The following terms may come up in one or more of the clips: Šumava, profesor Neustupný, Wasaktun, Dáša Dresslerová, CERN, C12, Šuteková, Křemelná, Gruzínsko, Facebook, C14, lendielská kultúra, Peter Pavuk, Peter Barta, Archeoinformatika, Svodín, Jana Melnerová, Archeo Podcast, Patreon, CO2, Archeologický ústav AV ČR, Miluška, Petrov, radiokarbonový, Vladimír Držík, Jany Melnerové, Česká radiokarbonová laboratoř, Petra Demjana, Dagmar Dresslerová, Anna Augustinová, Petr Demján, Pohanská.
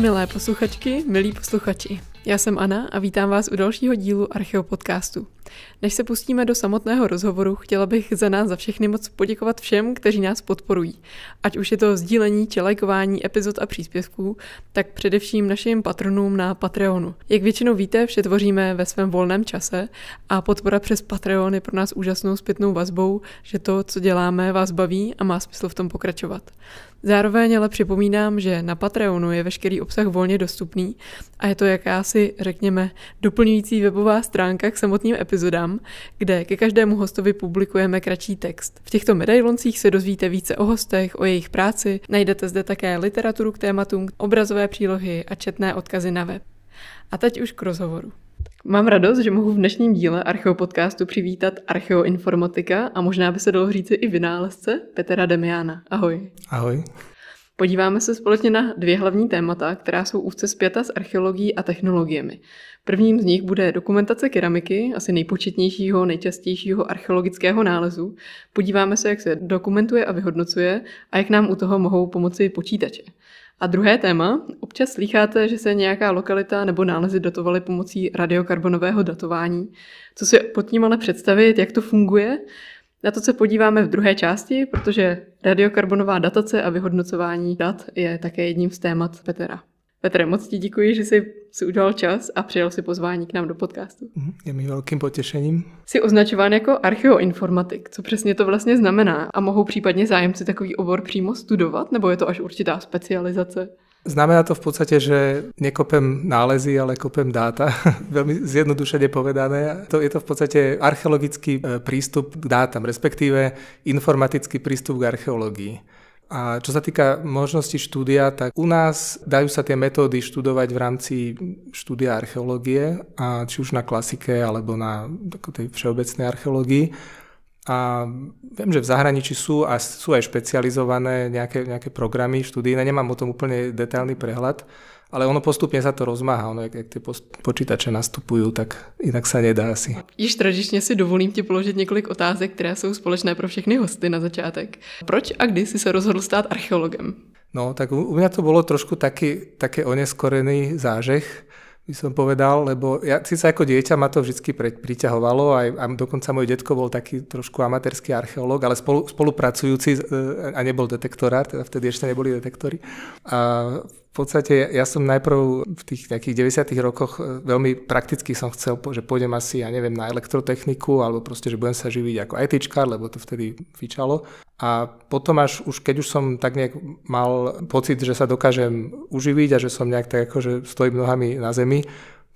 Milé posluchačky, milí posluchači, já jsem Anna a vítám vás u dalšího dílu Archeo Podcastu. Než se pustíme do samotného rozhovoru, chtěla bych za nás za všechny moc poděkovat všem, kteří nás podporují. Ať už je to sdílení či lajkování epizod a příspěvků, tak především našim patronům na Patreonu. Jak většinou víte, vše tvoříme ve svém volném čase a podpora přes Patreon je pro nás úžasnou zpětnou vazbou, že to, co děláme, vás baví a má smysl v tom pokračovat. Zároveň ale připomínám, že na Patreonu je veškerý obsah volně dostupný a je to jakási, řekněme, doplňující webová stránka k samotným epizodám, kde ke každému hostovi publikujeme kratší text. V těchto medailoncích se dozvíte více o hostech, o jejich práci, najdete zde také literaturu k tématům, obrazové přílohy a četné odkazy na web. A teď už k rozhovoru. Mám radost, že mohu v dnešním díle Archeo Podcastu přivítat archeoinformatika a možná by se dalo říci i vynálezce Petra Demjana. Ahoj. Ahoj. Podíváme se společně na dvě hlavní témata, která jsou úzce spjata s archeologií a technologiemi. Prvním z nich bude dokumentace keramiky, asi nejpočetnějšího, nejčastějšího archeologického nálezu. Podíváme se, jak se dokumentuje a vyhodnocuje a jak nám u toho mohou pomoci počítače. A druhé téma, občas slýcháte, že se nějaká lokalita nebo nálezy datovaly pomocí radiokarbonového datování. Co si pod tím ale představit, jak to funguje? Na to se podíváme v druhé části, protože radiokarbonová datace a vyhodnocování dat je také jedním z témat Petra. Petre, moc ti děkuji, že jsi udělal čas a přijal si pozvání k nám do podcastu. Je mi velkým potěšením. Jsi označován jako archeoinformatik. Co přesně to vlastně znamená? A mohou případně zájemci takový obor přímo studovat? Nebo je to až určitá specializace? Znamená to v podstate, že nekopem nálezy, ale kopem dáta. Veľmi zjednodušene povedané. To je to v podstate archeologický prístup k dátam, respektíve informatický prístup k archeológii. A čo sa týka možnosti štúdia, tak u nás dajú sa tie metódy študovať v rámci štúdia archeológie, a či už na klasike, alebo na tej všeobecnej archeológii. A viem, že v zahraničí sú aj špecializované nejaké programy študijné, nemám o tom úplne detailný prehľad, ale ono postupne sa to rozmáha, ono jak tie počítače nastupujú, tak inak sa nedá asi. Již tradičně si dovolím ti položit několik otázek, které jsou společné pro všechny hosty na začátek. Proč a kdy jsi se rozhodl stát archeologem? No, tak u mňa to bolo trošku také oneskorený zážeh, by som povedal, lebo ja síce ako dieťa ma to vždy priťahovalo a dokonca môj detko bol taký trošku amatérsky archeológ, ale spolupracujúci a nebol detektorár, teda vtedy ešte neboli detektory. A v podstate ja som najprv v tých nejakých 90. rokoch veľmi prakticky som chcel, že pôjdem asi, ja neviem, na elektrotechniku alebo proste, že budem sa živiť ako ITčkár, lebo to vtedy fičalo. A potom keď už som tak nejak mal pocit, že sa dokážem uživiť a že som nejak tak akože stojím nohami na zemi,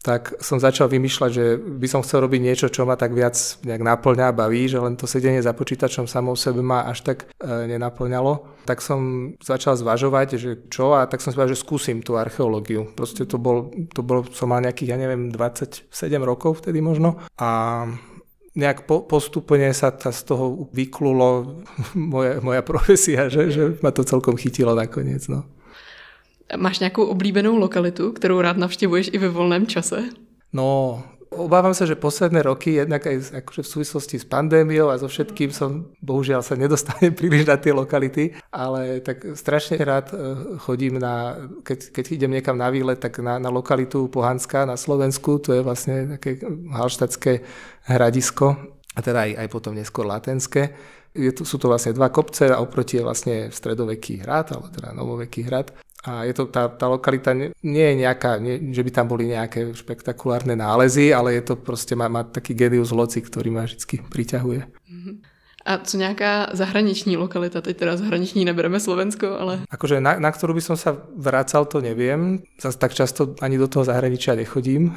tak som začal vymýšľať, že by som chcel robiť niečo, čo ma tak viac nejak naplňa a baví, že len to sedenie za počítačom samou sebe ma až tak nenaplňalo. Tak som začal zvažovať, že čo, a tak som si povedal, že skúsim tú archeológiu. Proste to bol som mal nejakých, ja neviem, 27 rokov vtedy možno a nejak postupne sa z toho vyklulo moja profesia, že ma to celkom chytilo nakoniec. No. Máš nejakú oblíbenú lokalitu, ktorú rád navštevuješ i ve voľném čase? No, obávam sa, že posledné roky, jednak aj akože v súvislosti s pandémiou a so všetkým som, bohužiaľ sa nedostanem príliš na tie lokality, ale tak strašne rád chodím keď idem niekam na výlet, tak na lokalitu Pohanská na Slovensku, to je vlastne také halštatské hradisko, a teda aj potom neskôr latenské. Sú to vlastne dva kopce a oproti je vlastne stredoveký hrad, alebo teda novoveký hrad. A je to, tá lokalita nie je nejaká, že by tam boli nejaké špektakulárne nálezy, ale je to proste, má taký genius loci, ktorý ma vždy priťahuje. A co nejaká zahraniční lokalita? Teď teda zahraniční nebereme Slovensko, ale... Akože na ktorú by som sa vracal, to neviem. Zas tak často ani do toho zahraničia nechodím.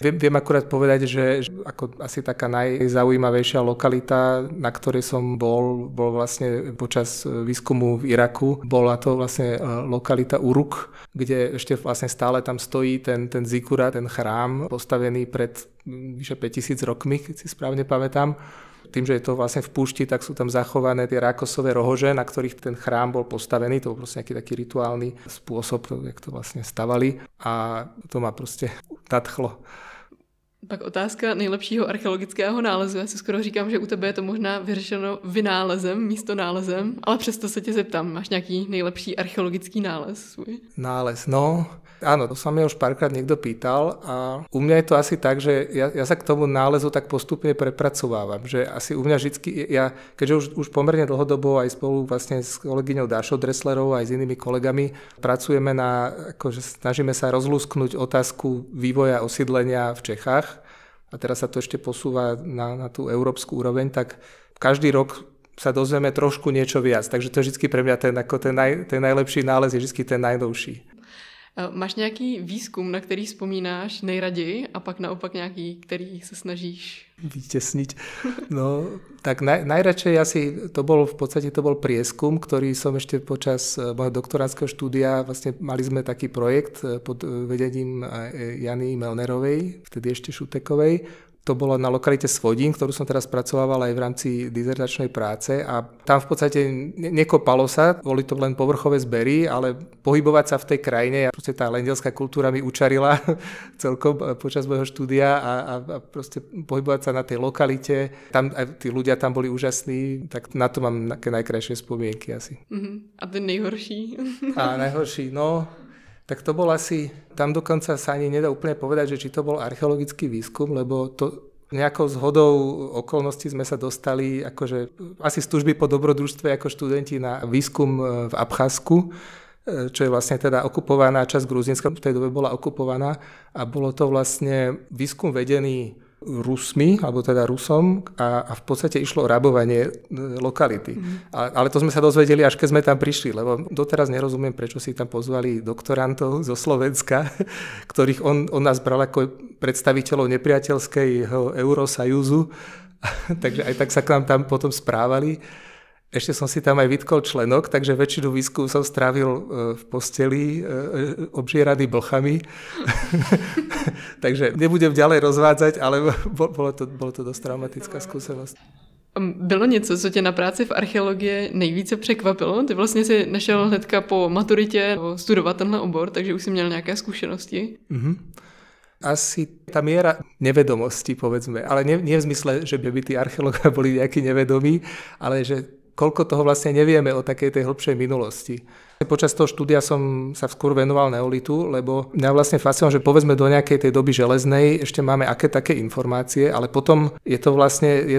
Viem akurát povedať, že ako asi taká najzaujímavejšia lokalita, na ktorej som bol vlastne počas výskumu v Iraku. Bola to vlastne lokalita Uruk, kde ešte vlastne stále tam stojí ten zikura, ten chrám, postavený pred vyše 5000 rokmi, keď si správne pamätám. Tým, že je to vlastne v púšti, tak sú tam zachované tie rákosové rohože, na ktorých ten chrám bol postavený. To bol proste nejaký taký rituálny spôsob, jak to vlastne stavali. A to ma proste nadchlo. Pak otázka nejlepšího archeologického nálezu. Já si skoro říkám, že u tebe je to možná vyřešeno vynálezem, místo nálezem, ale přesto se tě zeptám, máš nějaký nejlepší archeologický nález svůj? Nález, no... Áno, to sa mi už párkrát niekto pýtal a u mňa je to asi tak, že ja sa k tomu nálezu tak postupne prepracovávam, že asi u mňa vždycky, ja keďže už pomerne dlhodobo aj spolu vlastne s kolegyňou Dášou Dresslerovou aj s inými kolegami pracujeme na, akože snažíme sa rozlúsknuť otázku vývoja osídlenia v Čechách a teraz sa to ešte posúva na tú európsku úroveň, tak každý rok sa dozvieme trošku niečo viac, takže to je vždycky pre mňa ten najlepší nález, je vždycky ten najnovší. Máš nějaký výzkum, na který vzpomínáš nejraději a pak naopak nějaký, který se snažíš vytěsniť? No, tak najradšej asi to bol prieskum, ktorý som ešte počas mojho doktorandského štúdia, vlastne mali sme taký projekt pod vedením Jany Melnerovej, vtedy ešte Šutekovej. To bolo na lokalite Svodín, ktorú som teraz pracoval aj v rámci dizertačnej práce a tam v podstate nekopalo sa, boli to len povrchové zbery, ale pohybovať sa v tej krajine, proste tá lendielská kultúra mi učarila celkom počas môjho štúdia a proste pohybovať sa na tej lokalite, tam aj tí ľudia tam boli úžasní, tak na to mám také najkrajšie spomienky asi. A ten nejhorší? A najhorší, no... Tak to bol asi, tam dokonca sa ani nedá úplne povedať, že či to bol archeologický výskum, lebo to nejakou zhodou okolností sme sa dostali akože, asi z túžby po dobrodružstve ako študenti na výskum v Abcházsku, čo je vlastne teda okupovaná časť Gruzínska, v tej dobe bola okupovaná a bolo to vlastne výskum vedený Rusmi, alebo teda Rusom a v podstate išlo o rabovanie lokality. Ale to sme sa dozvedeli, až keď sme tam prišli, lebo doteraz nerozumiem, prečo si tam pozvali doktorantov zo Slovenska, ktorých on nás bral ako predstaviteľov nepriateľského Eurosajuzu, takže aj tak sa k nám tam potom správali. Ešte som si tam aj vytkol členok, takže väčšinu výskumu som strávil v posteli obžieraný blchami. Takže nebudem ďalej rozvádzať, ale bolo to dosť traumatická skúsenosť. Bylo něco, co tě na práci v archeologii nejvíce překvapilo? Ty vlastně si našel hnedka po maturitě studovat tenhle obor, takže už jsi měl nějaké zkušenosti. Asi tá miera nevedomosti, povedzme, ale nie v zmysle, že by tí archeológovia boli nejakí nevedomí, ale že koľko toho vlastne nevieme o takej tej hĺbšej minulosti. Počas toho štúdia som sa skôr venoval neolitu, lebo mňa vlastne fascinovalo, že povedzme do nejakej tej doby železnej ešte máme aké také informácie, ale potom je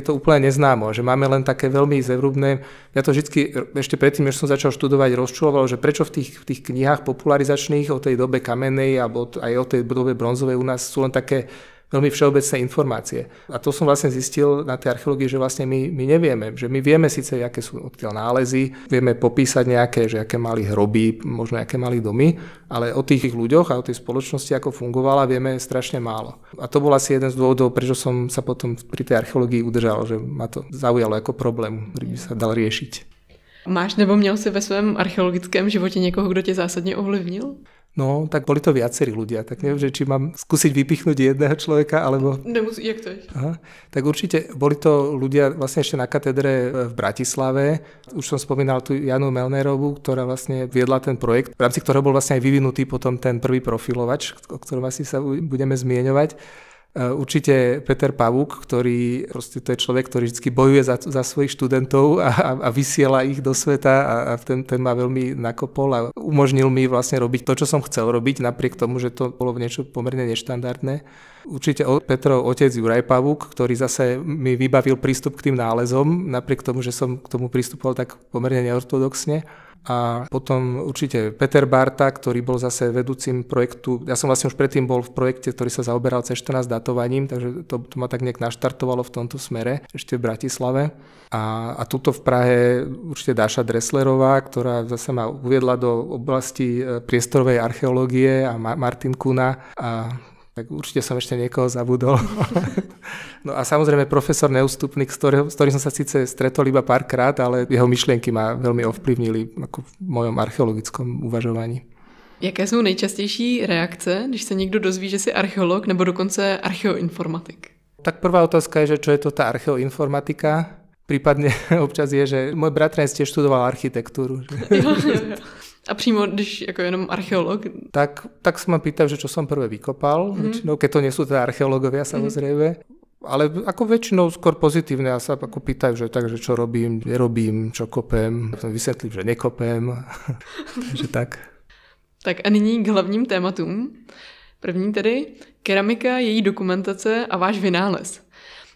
to úplne neznámo, že máme len také veľmi zevrubné. Ja to vždycky ešte predtým, než som začal študovať, rozčulovalo, že prečo v tých knihách popularizačných o tej dobe kamenej alebo aj o tej dobe bronzovej u nás sú len také veľmi všeobecné informácie. A to som vlastne zistil na tej archeológii, že vlastne my nevieme, že my vieme síce, aké sú odtiaľ nálezy, vieme popísať nejaké, že aké mali hroby, možno aké mali domy, ale o tých ľuďoch a o tej spoločnosti, ako fungovala, vieme strašne málo. A to bol asi jeden z dôvodov, prečo som sa potom pri tej archeológii udržal, že ma to zaujalo ako problém, ktorý by sa dal riešiť. Máš nebo měl si ve svém archeologickém životě někoho, kdo tě zásadně ovlivnil? No, tak boli to viacerí ľudia, tak neviem, že či mám skúsiť vypichnúť jedného človeka, alebo... Nemusí, jak to je? Aha, tak určite boli to ľudia vlastne ešte na katedre v Bratislave. Už som spomínal tu Janu Melnerovú, ktorá vlastne viedla ten projekt, v rámci ktorého bol vlastne aj vyvinutý potom ten prvý profilovač, o ktorom asi sa budeme zmieňovať. Určite Peter Pavuk, ktorý proste to je človek, ktorý vždy bojuje za svojich študentov a vysiela ich do sveta a ten ma veľmi nakopol a umožnil mi vlastne robiť to, čo som chcel robiť, napriek tomu, že to bolo niečo pomerne neštandardné. Určite Petrov otec Juraj Pavuk, ktorý zase mi vybavil prístup k tým nálezom, napriek tomu, že som k tomu pristupoval tak pomerne neortodoxne. A potom určite Peter Barta, ktorý bol zase vedúcim projektu. Ja som vlastne už predtým bol v projekte, ktorý sa zaoberal C14 datovaním, takže to ma tak nejak naštartovalo v tomto smere, ešte v Bratislave. A tuto v Prahe určite Dáša Dresslerová, ktorá zase ma uviedla do oblasti priestorovej archeológie a Martin Kuna a... Tak určite som ešte niekoho zabudol. No a samozrejme profesor Neustupný, s ktorým som sa síce stretol iba párkrát, ale jeho myšlienky ma veľmi ovplyvnili ako v mojom archeologickom uvažovaní. Jaké sú nejčastější reakce, když sa niekto dozví, že si archeolog nebo dokonce archeoinformatik? Tak prvá otázka je, že čo je to tá archeoinformatika? Prípadne občas je, že môj bratranec tiež študoval architektúru. Jo. A přímo, když jako jenom archeolog? Tak se mě pýtal, že čo som prvé vykopal, většinou, keď to nie sú teda archeológovia samozrejme, ale ako väčšinou skôr pozitívne a sa ako pýtajú, že takže čo robím, nerobím, čo kopem, vysvetlím, že nekopem, takže tak. Tak a nyní k hlavním tématům. První tedy, keramika, její dokumentace a váš vynález.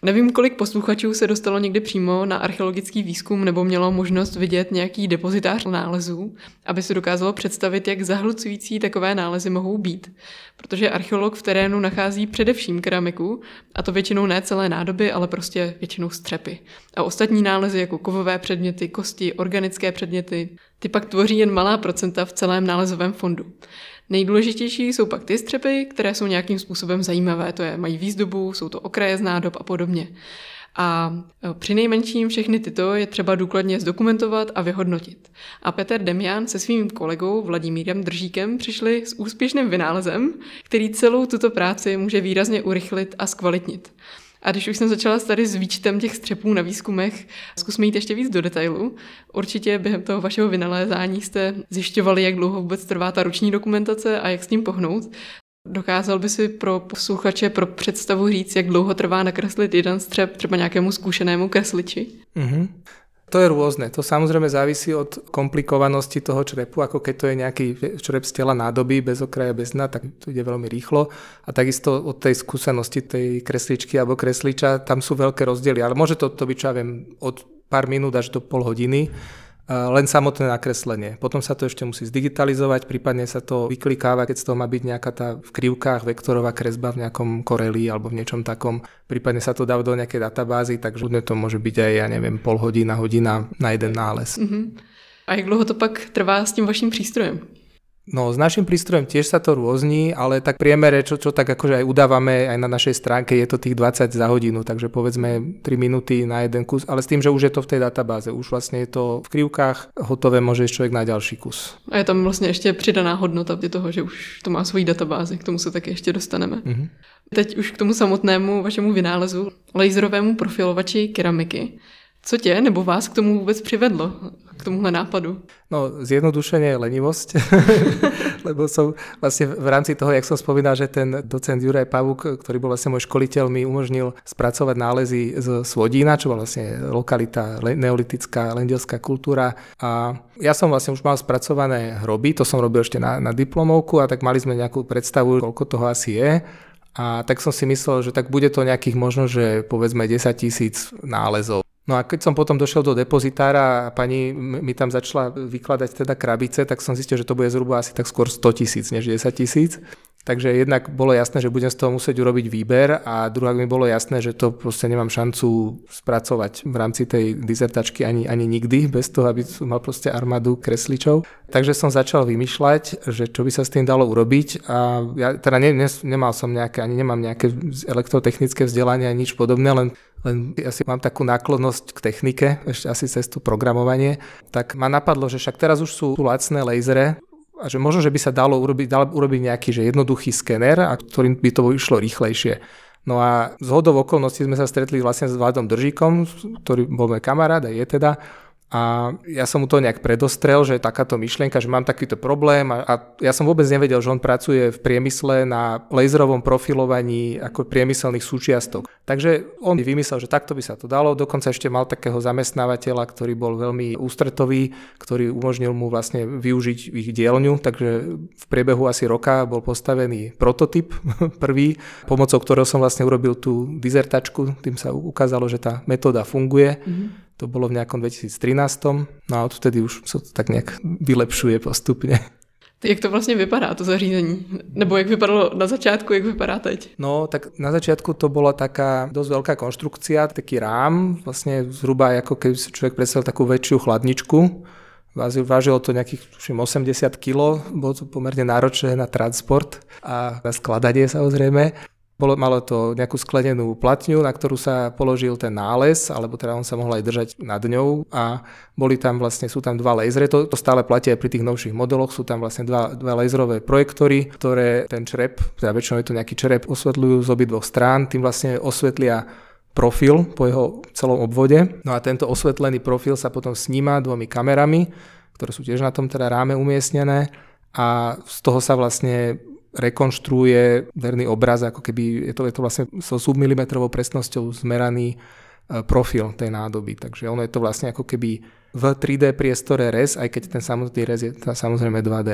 Nevím, kolik posluchačů se dostalo někdy přímo na archeologický výzkum nebo mělo možnost vidět nějaký depozitář nálezů, aby se dokázalo představit, jak zahlcující takové nálezy mohou být. Protože archeolog v terénu nachází především keramiku, a to většinou ne celé nádoby, ale prostě většinou střepy. A ostatní nálezy jako kovové předměty, kosti, organické předměty, ty pak tvoří jen malá procenta v celém nálezovém fondu. Nejdůležitější jsou pak ty střepy, které jsou nějakým způsobem zajímavé, to je mají výzdobu, jsou to okraje z nádob a podobně. A přinejmenším všechny tyto je třeba důkladně zdokumentovat a vyhodnotit. A Petr Demján se svým kolegou Vladimírem Držíkem přišli s úspěšným vynálezem, který celou tuto práci může výrazně urychlit a zkvalitnit. A když už jsem začala tady s výčtem těch střepů na výzkumech, zkusme jít ještě víc do detailu. Určitě během toho vašeho vynalézání jste zjišťovali, jak dlouho vůbec trvá ta ruční dokumentace a jak s tím pohnout. Dokázal by si pro posluchače pro představu říct, jak dlouho trvá nakreslit jeden střep třeba nějakému zkušenému kresliči? Mm-hmm. To je rôzne. To samozrejme závisí od komplikovanosti toho črepu, ako keď to je nejaký črep z tela nádoby, bez okraja, bez dna, tak to ide veľmi rýchlo. A takisto od tej skúsenosti tej kresličky alebo kresliča, tam sú veľké rozdiely. Ale môže to byť, čo ja viem, od pár minút až do pol hodiny, len samotné nakreslenie. Potom sa to ešte musí zdigitalizovať, prípadne sa to vyklikáva, keď z toho má byť nejaká tá v krivkách vektorová kresba v nejakom koreli alebo v niečom takom. Prípadne sa to dá do nejakej databázy, takže to môže byť aj, ja neviem, pol hodina, hodina na jeden nález. A jak dlho to pak trvá s tým vaším přístrojem? No, s našim prístrojom tiež sa to rôzni, ale tak priemere, čo tak akože aj udávame aj na našej stránke, je to tých 20 za hodinu, takže povedzme 3 minúty na jeden kus, ale s tým, že už je to v tej databáze, už vlastne je to v krivkách hotové, môže človek na ďalší kus. A je tam vlastne ešte pridaná hodnota v toho, že už to má svoji databázi, k tomu se taky ešte dostaneme. Mm-hmm. Teď už k tomu samotnému vašemu vynálezu, laserovému profilovači keramiky. Co tě nebo vás k tomu vůbec přivedlo, k tomuhle nápadu? No, zjednodušenie je lenivosť, lebo som vlastne v rámci toho, jak som spomínal, že ten docent Juraj Pavuk, ktorý bol vlastne môj školiteľ, mi umožnil spracovať nálezy z Svodína, čo bola vlastne lokalita neolitická, lendielská kultúra. A ja som vlastne už mal spracované hroby, to som robil ešte na diplomovku a tak mali sme nejakú predstavu, koľko toho asi je. A tak som si myslel, že tak bude to nejakých možno, že povedzme 10 000 nálezov. No a keď som potom došiel do depozitára a pani mi tam začala vykladať teda krabice, tak som zistil, že to bude zhruba asi tak skôr 100 000 než 10 000. Takže jednak bolo jasné, že budem z toho musieť urobiť výber a druhák mi bolo jasné, že to proste nemám šancu spracovať v rámci tej dizertačky ani nikdy, bez toho, aby som mal proste armádu kresličov. Takže som začal vymýšľať, že čo by sa s tým dalo urobiť a ja teda nemal som nejaké, ani nemám nejaké elektrotechnické vzdelanie ani nič podobné, len asi mám takú náklonnosť k technike, ešte asi cez to programovanie, tak ma napadlo, že však teraz už sú lacné lasery, a že možno, že by sa dalo urobiť nejaký že jednoduchý skener, a ktorým by to išlo rýchlejšie. No a zhodou okolností sme sa stretli vlastne s Vladom Držíkom, ktorý bol môj kamarát a je teda. A ja som mu to nejak predostrel, že je takáto myšlienka, že mám takýto problém a ja som vôbec nevedel, že on pracuje v priemysle na laserovom profilovaní ako priemyselných súčiastok. Takže on vymyslel, že takto by sa to dalo, dokonca ešte mal takého zamestnávateľa, ktorý bol veľmi ústretový, ktorý umožnil mu vlastne využiť ich dielňu, takže v priebehu asi roka bol postavený prototyp prvý, pomocou ktorého som vlastne urobil tú dizertačku, tým sa ukázalo, že tá metóda funguje. Mm-hmm. To bolo v nejakom 2013. No a odtedy už sa to tak nejak vylepšuje postupne. Jak to vlastně vypadá, to zařízení? Nebo jak vypadalo na začátku, jak vypadá teď? No, tak na začátku to byla taká dost velká konstrukcia, taký rám, vlastně zhruba jako keby si člověk představil takovou větší chladničku. Vážilo to nejakých 80 kg, bolo to pomerne náročné na transport a na skladanie samozrejme. Malo to nejakú sklenenú platňu, na ktorú sa položil ten nález, alebo teda on sa mohol aj držať nad ňou a boli tam vlastne, sú tam dva lasery, to stále platí aj pri tých novších modeloch, sú tam vlastne dva laserové projektory, ktoré ten črep, teda väčšinou je to nejaký črep, osvetľujú z obidvoch strán, tým vlastne osvetlia profil po jeho celom obvode. No a tento osvetlený profil sa potom sníma dvomi kamerami, ktoré sú tiež na tom teda ráme umiestnené a z toho sa vlastne rekonštruuje verný obraz, ako keby je to vlastne so submilimetrovou presnosťou zmeraný profil tej nádoby. Takže ono je to vlastne ako keby v 3D priestore rez, aj keď ten samotný rez je samozrejme 2D.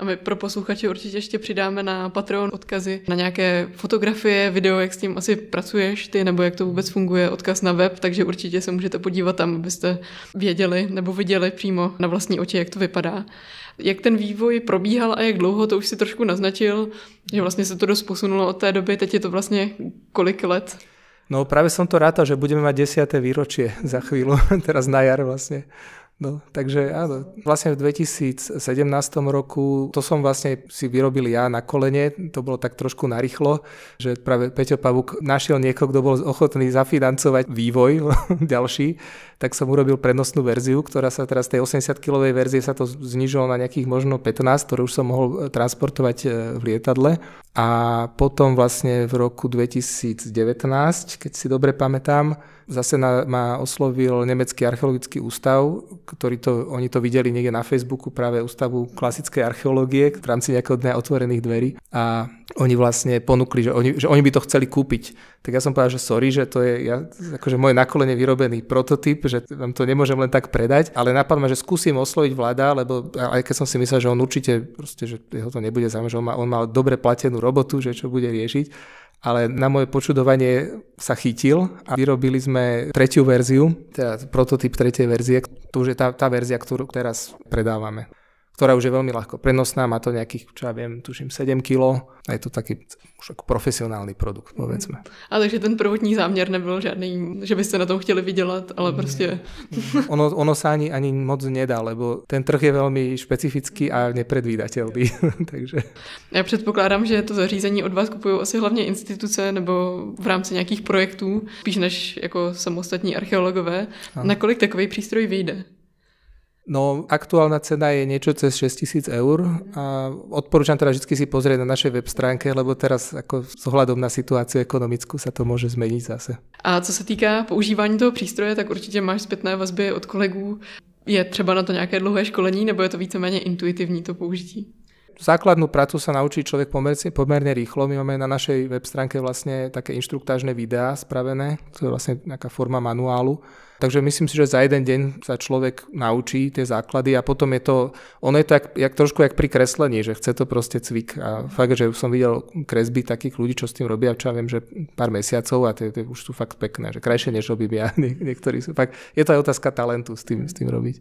A my pro posluchače určitě ještě přidáme na Patreon odkazy na nějaké fotografie, video, jak s tím asi pracuješ ty, nebo jak to vůbec funguje, odkaz na web, takže určitě se můžete podívat tam, abyste věděli nebo viděli přímo na vlastní oči, jak to vypadá. Jak ten vývoj probíhal a jak dlouho, to už si trošku naznačil, že vlastně se to dost posunulo od té doby, teď je to vlastně kolik let? No právě jsem to rátal, že budeme mať 10. výročie za chvíľu, teraz na jar vlastně. No, takže áno, vlastne v 2017 roku, to som vlastne si vyrobil ja na kolene, to bolo tak trošku narýchlo, že práve Peťo Pavuk našiel niekoho, kto bol ochotný zafinancovať vývoj ďalší, tak som urobil prednostnú verziu, ktorá sa teraz z tej 80-kilovej verzie sa to znižilo na nejakých možno 15, ktoré už som mohol transportovať v lietadle. A potom vlastne v roku 2019, keď si dobre pamätám, zase ma oslovil Německý archeologický ústav, oni to videli niekde na Facebooku, práve ústavu klasickej archeológie v rámci nejakého dňa otvorených dverí. A oni vlastne ponúkli, že oni by to chceli kúpiť. Tak ja som povedal, že sorry, že to je akože môj nakolene vyrobený prototyp, že vám to nemôžem len tak predať, ale napadlo ma, že skúsim osloviť Vlada, lebo aj keď som si myslel, že on určite, proste, že jeho to nebude zaujímať, že on mal dobre platenú robotu, že čo bude riešiť, ale na moje počudovanie sa chytil a vyrobili sme tretiu verziu, teda prototyp tretej verzie, to už je tá verzia, ktorú teraz predávame, ktorá už je veľmi ľahko prenosná, má to nejakých, čo ja viem, tuším 7 kg a je to taký už ako profesionálny produkt, povedzme. A takže ten prvotní záměr nebyl žádný, že byste na tom chtěli vydělat, ale prostě... Ono sa ani moc nedá, lebo ten trh je velmi špecifický a nepredvídatelný, takže... Já předpokládám, že to zařízení od vás kupují asi hlavně instituce nebo v rámci nějakých projektů, spíš než jako samostatní archeologové. Ano. Nakolik takový přístroj vyjde? No, aktuálna cena je niečo cez 6 000 eur a odporúčam teda vždy si pozrieť na našej web stránke, lebo teraz ako s ohľadom na situáciu ekonomickú sa to môže zmeniť zase. A co se týká používání toho přístroje, tak určitě máš zpětné vazby od kolegů. Je třeba na to nějaké dlouhé školení, nebo je to víceméně intuitivní to použití? Základnú prácu sa naučí človek pomerne rýchlo. My máme na našej web stránke vlastne také inštruktážne videá spravené, to je vlastne nejaká forma manuálu. Takže myslím si, že za jeden deň sa človek naučí tie základy a potom je to, ono je to trošku jak pri kreslení, že chce to proste cvik. A fakt, že som videl kresby takých ľudí, čo s tým robia, čo ja viem, že pár mesiacov a tie už sú fakt pekné, že krajšie než robím ja. Niektorí sú fakt, je to aj otázka talentu s tým robiť.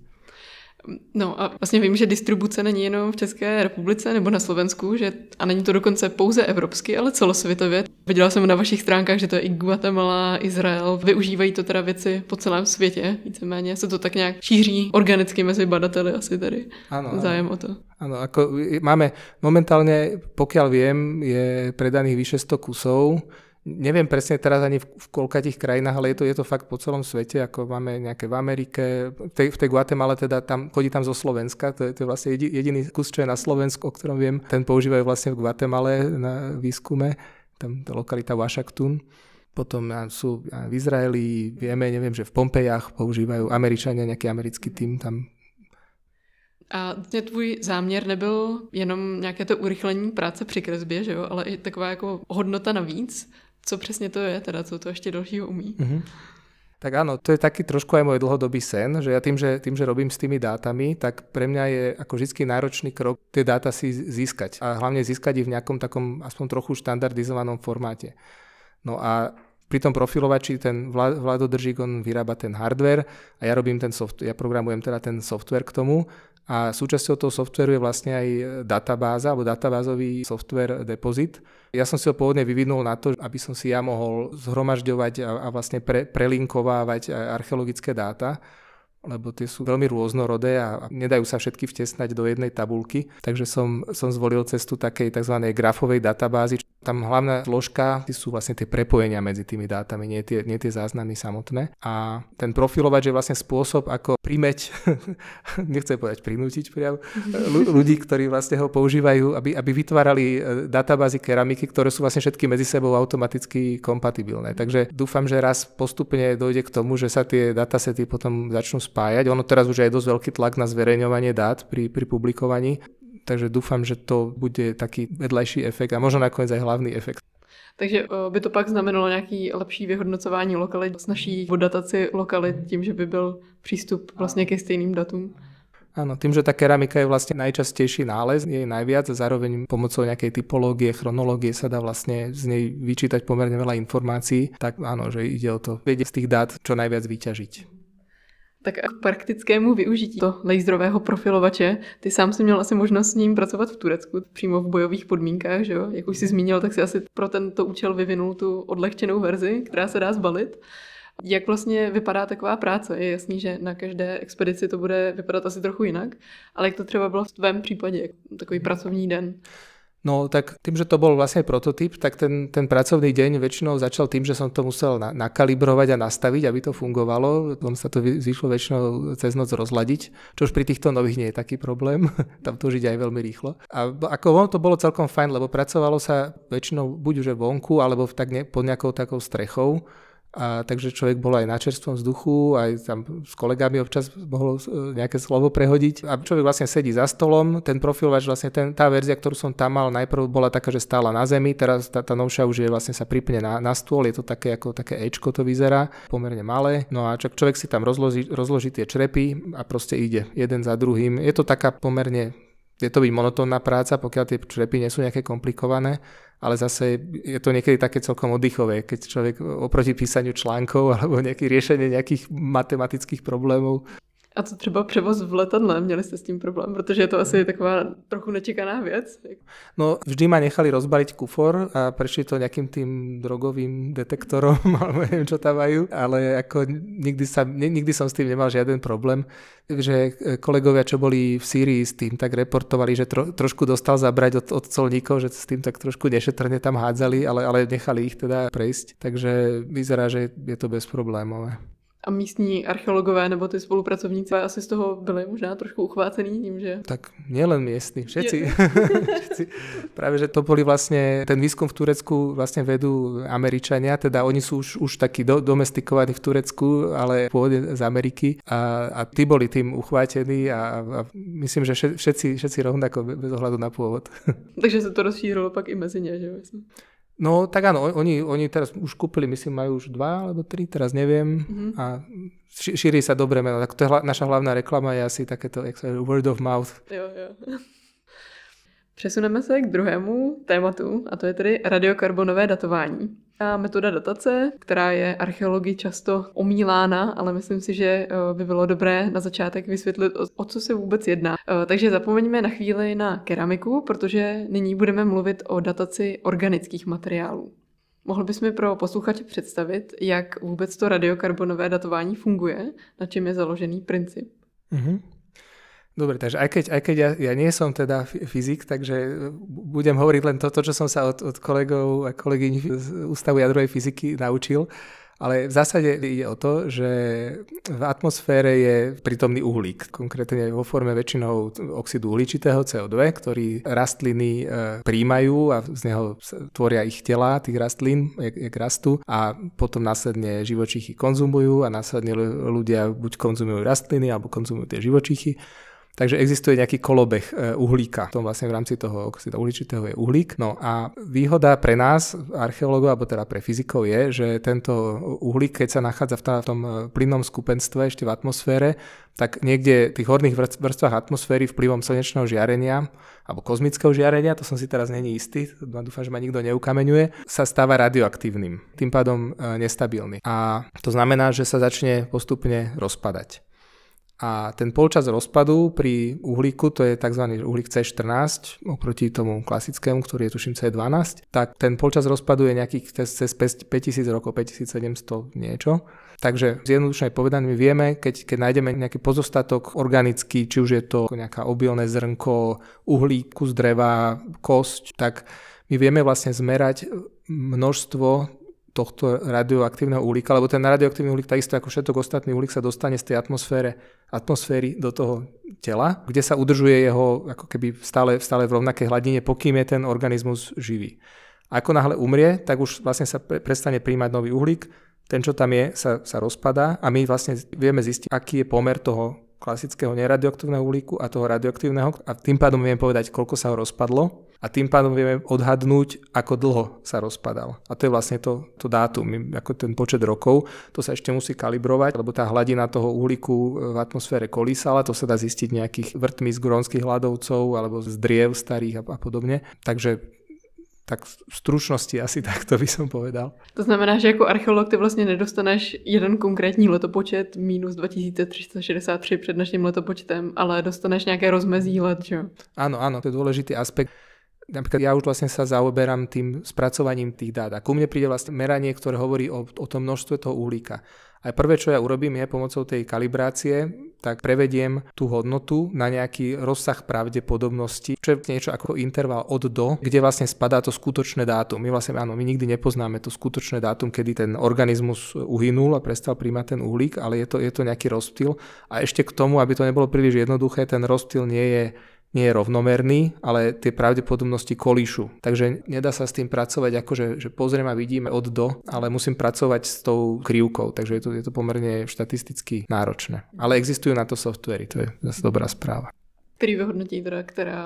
No a vlastně vím, že distribuce není jenom v České republice nebo na Slovensku, že a není to dokonce pouze evropsky, ale celosvětově. Viděla jsem na vašich stránkách, že to je i Guatemala, Izrael, využívají to teda věci po celém světě, víceméně se to tak nějak šíří organicky mezi badateli asi tady, zájem o to. Áno, ako máme momentálne, pokiaľ viem, je predaných vyše 100 kusov. Neviem presne teraz ani v koľkatých krajinách, ale je to fakt po celom svete, ako máme nejaké v Amerike, v tej Guatemala teda tam, chodí tam zo Slovenska, to je vlastne jediný kus, čo je na Slovensku, o ktorom viem, ten používajú vlastne v Guatemale na výskume, tam tá lokalita Wasaktun. Potom sú v Izraeli, vieme, neviem, že v Pompejach používajú Američania, nejaký americký tím tam. A tvůj záměr nebyl jenom nějaké to urychlení práce při kresbě, že jo? Ale i taková jako hodnota navíc. Co přesně to je, teda co to ještě dalšího umí? Mm-hmm. Tak áno, to je taký trošku aj môj dlhodobý sen, že ja tým, že robím s tými dátami, tak pre mňa je ako vždycky náročný krok tie dáta si získať. A hlavne získať ich v nejakom takom aspoň trochu štandardizovanom formáte. No a pri tom profilovači ten Vlado Držík, on vyrába ten hardware a ja robím ten software, ja programujem teda ten software k tomu. A súčasťou toho softvéru je vlastne aj databáza alebo databázový softvér Deposit. Ja som si ho pôvodne vyvinul na to, aby som si ja mohol zhromažďovať a vlastne prelinkovávať archeologické dáta, lebo tie sú veľmi rôznorodé a nedajú sa všetky vtesnať do jednej tabulky. Takže som zvolil cestu takej tzv. Grafovej databázy. Tam hlavná zložka sú vlastne tie prepojenia medzi tými dátami, nie tie záznamy samotné. A ten profilovač je vlastne spôsob, ako primeť, nechcem povedať prinútiť priam, ľudí, ktorí vlastne ho používajú, aby vytvárali databázy keramiky, ktoré sú vlastne všetky medzi sebou automaticky kompatibilné. Takže dúfam, že raz postupne dojde k tomu, že sa tie datasety potom začnú spájať. Ono teraz už je dosť veľký tlak na zverejňovanie dát pri publikovaní. Takže dúfam, že to bude taký vedľajší efekt a možno nakoniec aj hlavný efekt. Takže by to pak znamenalo nějaké lepší vyhodnocování lokalit, snazší dataci lokalit tím, že by byl přístup vlastně ke stejným datům. Áno, tým, že tá keramika je vlastne najčastejší nález, je najviac a zároveň pomocou nejakej typológie, chronológie sa dá vlastne z nej vyčítať pomerne veľa informácií, tak áno, že ide o to vedieť z tých dát čo najviac vyťažiť. Tak a k praktickému využití toho laserového profilovače, ty sám si měl asi možnost s ním pracovat v Turecku, přímo v bojových podmínkách, že jo? Jak už si zmínil, tak si asi pro tento účel vyvinul tu odlehčenou verzi, která se dá zbalit. Jak vlastně vypadá taková práce? Je jasný, že na každé expedici to bude vypadat asi trochu jinak, ale jak to třeba bylo v tvém případě, takový pracovní den? No tak tým, že to bol vlastne prototyp, tak ten pracovný deň väčšinou začal tým, že som to musel nakalibrovať a nastaviť, aby to fungovalo. Potom sa to vyšlo väčšinou cez noc rozladiť, čo už pri týchto nových nie je taký problém. Tam to už ide aj veľmi rýchlo. A ako to bolo celkom fajn, lebo pracovalo sa väčšinou buď už vonku, alebo pod nejakou takou strechou. A takže človek bol aj na čerstvom vzduchu, aj tam s kolegami občas mohol nejaké slovo prehodiť a človek vlastne sedí za stolom, ten profilovač vlastne tá verzia, ktorú som tam mal, najprv bola taká, že stála na zemi, teraz tá novšia už je vlastne sa pripne na stôl, je to také ako také Ečko to vyzerá, pomerne malé, no a človek si tam rozloží tie črepy a proste ide jeden za druhým, je to taká pomerne, je to byť monotónna práca, pokiaľ tie črepy nie sú nejaké komplikované, ale zase je to niekedy také celkom oddychové, keď človek oproti písaniu článkov alebo nejaké riešenie nejakých matematických problémov. A co třeba převoz v letadle? Měli jste s tím problém? Protože je to asi taková trochu nečekaná věc. No, vždy ma nechali rozbaliť kufor a prešli to nejakým tým drogovým detektorom, alebo neviem, čo tam majú, ale ako nikdy som s tým nemal žiaden problém, že kolegovia, čo boli v Sýrii s tým, tak reportovali, že trošku dostal zabrať od colníkov, že s tým tak trošku nešetrne tam hádzali, ale nechali ich teda prejsť, takže vyzerá, že je to bezproblémové. A místní archeologové nebo ty spolupracovníci asi z toho byli možná trošku uchvácený tím, že... Tak nielen miestni, všetci. Práve, že to boli vlastne, ten výskum v Turecku vlastne vedú Američania, teda oni sú už takí domestikovaní v Turecku, ale pôvodne z Ameriky a tí boli tým uchvátení a myslím, že všetci rovnako bez ohľadu na pôvod. Takže sa to rozšírilo pak i mezi ne, že myslím. No tak áno, oni teraz už kúpili, myslím, majú už 2 alebo 3, teraz neviem. Mm-hmm. A šíri sa dobre meno. Tak to je naša hlavná reklama, je asi takéto word of mouth. Jo. Přesuneme se k druhému tématu, a to je tedy radiokarbonové datování. A metoda datace, která je archeologii často omílána, ale myslím si, že by bylo dobré na začátek vysvětlit, o co se vůbec jedná. Takže zapomeňme na chvíli na keramiku, protože nyní budeme mluvit o dataci organických materiálů. Mohl bys mi pro posluchače představit, jak vůbec to radiokarbonové datování funguje, na čem je založený princip? Mhm. Dobre, takže aj keď ja nie som teda fyzik, takže budem hovoriť len toto, čo som sa od kolegov a kolegyň z Ústavu jadrovej fyziky naučil, ale v zásade ide o to, že v atmosfére je prítomný uhlík, konkrétne vo forme väčšinou oxidu uhličitého CO2, ktorý rastliny príjmajú a z neho tvoria ich tela, tých rastlín, jak rastú a potom následne živočíchy konzumujú a následne ľudia buď konzumujú rastliny alebo konzumujú tie živočíchy. Takže existuje nejaký kolobeh uhlíka. V tom vlastne v rámci toho oxidu uhličitého je uhlík. No a výhoda pre nás, archeologov, alebo teda pre fyzikov je, že tento uhlík, keď sa nachádza v tom plynnom skupenstve ešte v atmosfére, tak niekde v tých horných vrstvách atmosféry vplyvom slnečného žiarenia alebo kozmického žiarenia, to som si teraz není istý, dúfam, že ma nikto neukameňuje, sa stáva radioaktívnym, tým pádom nestabilný. A to znamená, že sa začne postupne rozpadať. A ten polčas rozpadu pri uhlíku, to je tzv. Uhlík C14, oproti tomu klasickému, ktorý je tuším C12, tak ten polčas rozpadu je nejakých cez 5000 rokov, 5700 niečo. Takže zjednodušene povedané, my vieme, keď nájdeme nejaký pozostatok organický, či už je to nejaká obilné zrnko, uhlík, kus dreva, kosť, tak my vieme vlastne zmerať množstvo tohto radioaktívneho uhlíka, lebo ten radioaktívny uhlík takisto ako všetok ostatný uhlík sa dostane z tej atmosféry do toho tela, kde sa udržuje jeho ako keby stále v rovnakej hladine, pokým je ten organizmus živý. Ako náhle umrie, tak už vlastne sa prestane príjmať nový uhlík, ten čo tam je sa rozpadá a my vlastne vieme zistiť, aký je pomer toho klasického neradioaktívneho uhlíku a toho radioaktívneho a tým pádom vieme povedať, koľko sa ho rozpadlo a tým pádom vieme odhadnúť, ako dlho sa rozpadal. A to je vlastne to dátum, ako ten počet rokov. To sa ešte musí kalibrovať, lebo tá hladina toho uhlíku v atmosfére kolísala, to sa dá zistiť nejakých vrtmi z grónskych hladovcov alebo z driev starých a podobne. Takže tak v stručnosti asi tak to by som povedal. To znamená, že jako archeolog ty vlastně nedostaneš jeden konkrétní letopočet minus 2363 před naším letopočtem, ale dostaneš nějaké rozmezí let, že? Áno, áno, to je dôležitý aspekt. Napríklad ja už vlastne sa zaoberám tým spracovaním tých dát. A ku mne príde vlastne meranie, ktoré hovorí o tom množstve toho uhlíka. A prvé, čo ja urobím, je pomocou tej kalibrácie, tak prevediem tú hodnotu na nejaký rozsah pravdepodobnosti, čo je niečo ako interval od do, kde vlastne spadá to skutočné dátum. My vlastne, áno, my nikdy nepoznáme to skutočné dátum, kedy ten organizmus uhynul a prestal príjmať ten uhlík, ale je to nejaký rozptyl. A ešte k tomu, aby to nebolo príliš jednoduché, ten rozptyl nie je rovnomerný, ale tie pravdepodobnosti kolíšu. Takže nedá sa s tým pracovať akože, že pozrieme a vidíme od do, ale musím pracovať s tou krivkou, takže je to pomerne štatisticky náročné. Ale existujú na to softvery, to je zase dobrá správa. Ktorý vyhodnotí teda, ktorá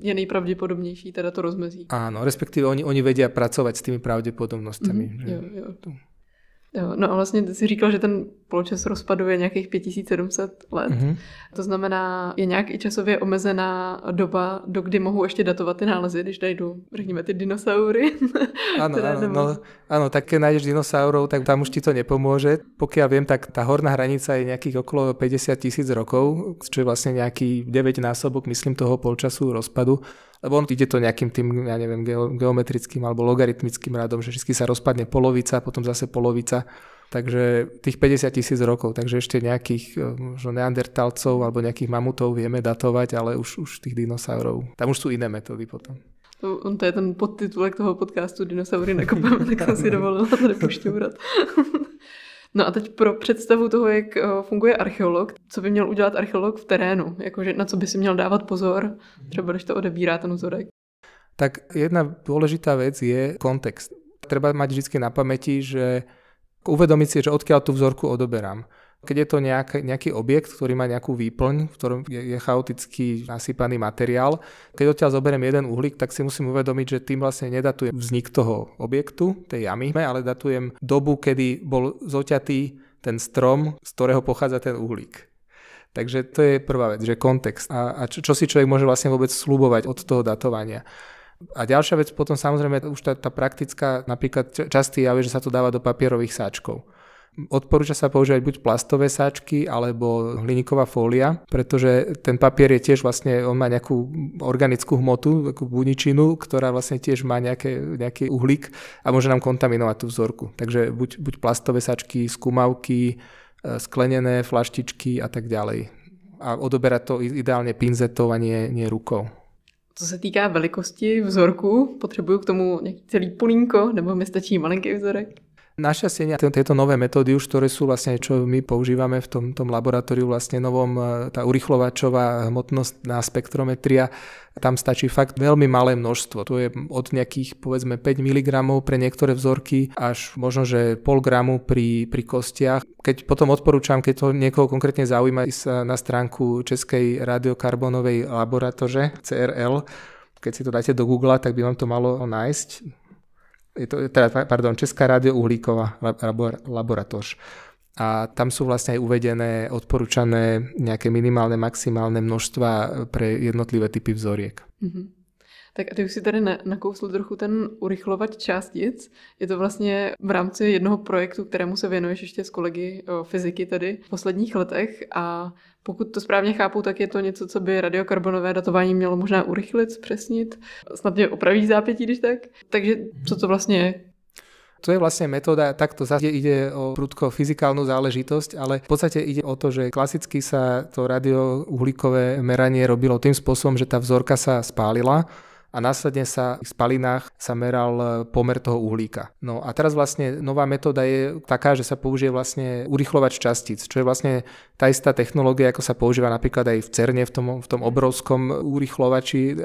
je nejpravdepodobnejší, teda to rozmezí. Áno, respektíve oni vedia pracovať s tými pravdepodobnostami. Mm-hmm, jo. No a vlastně ty jsi říkal, že ten poločas rozpadu je nějakých 5700 let. Mm-hmm. To znamená, je nějak i časově omezená doba, do kdy mohou ještě datovat ty nálezy, když najdu, řekněme, ty dinosaury. Ano, tak keď nájdeš dinosaurov, tak tam už ti to nepomůže. Pokud já vím, tak ta horná hranice je nějakých okolo 50 000 rokov, což je vlastně nějaký 9-násobok, myslím, toho poločasu rozpadu. Lebo on ide to nejakým tým, ja neviem, geometrickým alebo logaritmickým radom, že vždy sa rozpadne polovica, potom zase polovica. Takže tých 50 000 rokov, takže ešte nejakých možno neandertalcov alebo nejakých mamutov vieme datovať, ale už tých dinosaurov. Tam už sú iné metódy potom. To je ten podtitulek toho podcastu Dinosaury nakopáme, tak som si dovolila to nepošťourat. No a teď pro představu toho, jak funguje archeolog, co by měl udělat archeolog v terénu, jakože na co by si měl dávat pozor, třeba když to odebírá ten vzorek. Tak jedna důležitá věc je kontext. Treba mať vždycky na pamäti, že uvedomiť si, že odkiaľ tú vzorku odoberám. Keď je to nejaký objekt, ktorý má nejakú výplň, v ktorom je chaoticky nasypaný materiál, keď odtiaľ zoberiem jeden uhlík, tak si musím uvedomiť, že tým vlastne nedatujem vznik toho objektu, tej jamy, ale datujem dobu, kedy bol zoťatý ten strom, z ktorého pochádza ten uhlík. Takže to je prvá vec, že kontext a čo si človek môže vlastne vôbec sľubovať od toho datovania. A ďalšia vec potom samozrejme už tá praktická, napríklad častý jav, že sa to dáva do papierových sáčkov. Odporúča sa používať buď plastové sáčky alebo hliníková fólia, pretože ten papier je tiež vlastne, on má nejakú organickú hmotu, takú buničinu, ktorá vlastne tiež má nejaký uhlík a môže nám kontaminovať tú vzorku. Takže buď plastové sáčky, skumavky, sklenené flaštičky a tak ďalej. A odoberať to ideálne pinzetou a nie rukou. Co se týká velikosti vzorku, potřebuju k tomu nějaký celý polínko nebo mi stačí malinký vzorek? Našťastie tieto nové metódy už, ktoré sú vlastne, čo my používame v tom laboratóriu vlastne novom, tá urychlovačová hmotnosť na spektrometria, tam stačí fakt veľmi malé množstvo. To je od nejakých povedzme 5 mg pre niektoré vzorky až možno, že 0,5 gramu pri kostiach. Keď potom odporúčam, keď to niekoho konkrétne zaujíma, ísť na stránku Českej radiokarbonovej laboratoře, CRL. Keď si to dáte do Google, tak by vám to malo nájsť. Česká radiouhlíková laboratoř. A tam sú vlastne aj uvedené, odporúčané nejaké minimálne, maximálne množstva pre jednotlivé typy vzoriek. Mm-hmm. Tak a ty už si tady nakousl trochu ten urychlovač částic. Je to vlastně v rámci jednoho projektu, kterému se věnuješ ještě s kolegy fyziky tady v posledních letech a pokud to správně chápu, tak je to něco, co by radiokarbonové datování mělo možná urychlit, zpřesnit. Snad mě opravíš zápětí, když tak. Takže co to vlastně je? To je vlastne metóda, takto zase ide o prudko fyzikálnu záležitosť, ale v podstate ide o to, že klasicky sa to radiouhlíkové meranie robilo tým spôsobom, že tá vzorka sa spálila a následne sa v spalinách sa meral pomer toho uhlíka. No a teraz vlastne nová metóda je taká, že sa použije vlastne urychlovač častíc, čo je vlastne tá istá technológia, ako sa používa napríklad aj v CERNe, v tom obrovskom urychlovači,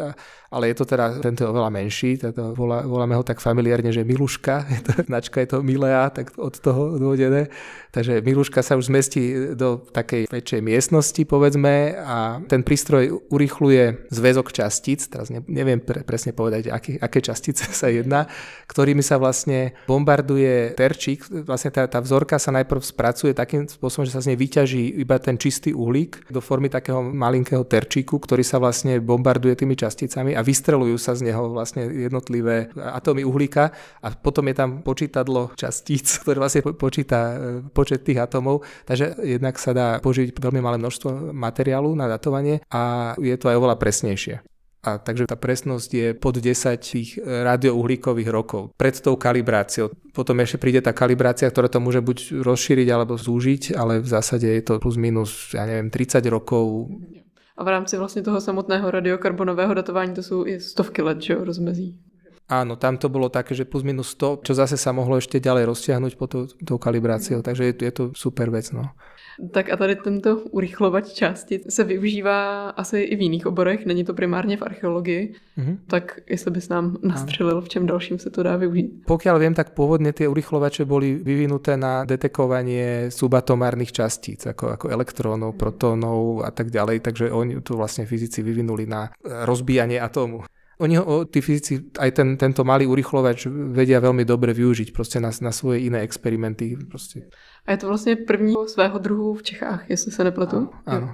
ale je to teda, tento je oveľa menší, teda voláme ho tak familiárne, že Miluška, značka je to Milea, tak od toho dôvodené. Takže Miluška sa už zmestí do takej väčšej miestnosti, povedzme, a ten prístroj urychluje zväzok častíc, teraz neviem presne povedať, aké častice sa jedná, ktorými sa vlastne bombarduje terčík. Vlastne tá vzorka sa najprv spracuje takým spôsobom, že sa z nej vyťaží iba ten čistý uhlík do formy takého malinkého terčíku, ktorý sa vlastne bombarduje tými časticami a vystrelujú sa z neho vlastne jednotlivé atómy uhlíka a potom je tam počítadlo častíc, ktoré vlastne počíta počet tých atómov. Takže jednak sa dá použiť veľmi malé množstvo materiálu na datovanie a je to aj oveľa presnejšie. A takže tá presnosť je pod 10 tých radiouhlíkových rokov pred tou kalibráciou. Potom ešte príde tá kalibrácia, ktorá to môže buď rozšíriť alebo zúžiť, ale v zásade je to plus minus, ja neviem, 30 rokov. A v rámci vlastne toho samotného radiokarbonového datování to sú stovky let, že rozmezí. Áno, tam to bolo také, že plus minus 100, čo zase sa mohlo ešte ďalej rozťahnuť pod tou kalibráciou, takže je to super vec. No. Tak a tady tento urychlovač částic se využívá asi i v jiných oborech, není to primárně v archeologii, tak jestli bys nám nastřelil, v čem dalším se to dá využít. Pokiaľ viem, tak pôvodne tie urychlovače boli vyvinuté na detekovanie subatomárnych častíc, ako elektrónov, protónov a tak ďalej, takže oni to vlastne fyzici vyvinuli na rozbíjanie atómu. Oni tí fyzici aj tento malý urychlovač vedia veľmi dobre využiť proste na svoje iné experimenty. Proste. A je to vlastně první svého druhu v Čechách, jestli se nepletu. Ano.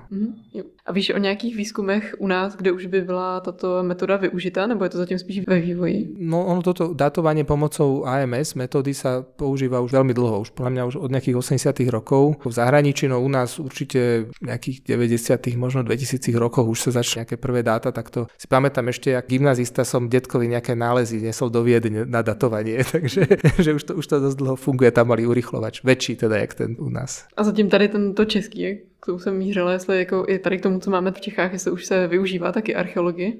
Jo. A víš o nějakých výzkumech u nás, kde už by byla tato metoda využitá, nebo je to zatím spíš ve vývoji? No, ono toto datovanie pomocou AMS metódy sa používa už veľmi dlho, už podľa mňa už od nejakých 80. rokov. V zahraničí, no u nás určite nejakých 90. možno 2000. rokov už sa začali nejaké prvé dáta, tak to si pamätám ešte, ako gymnazista som detkovi nejaké nálezy nesol do Viedne na datovanie, takže že už to dosť dlho funguje, tam mali urychlovač, väčší teda jak ten u nás. A zatím tady tento český, k tomu jsem mířila, jestli jako je tady k tomu, co máme v Čechách, jestli už se využívá taky archeologie.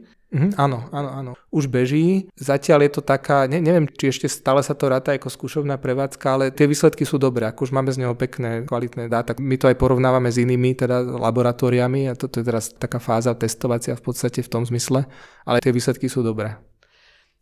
Áno. Už beží. Zatiaľ je to taká, neviem, či ešte stále sa to ráta ako skúšovná prevádzka, ale tie výsledky sú dobré. Ako už máme z neho pekné, kvalitné dáta. My to aj porovnávame s inými teda laboratóriami a toto je teraz taká fáza testovacia v podstate v tom zmysle, ale tie výsledky sú dobré.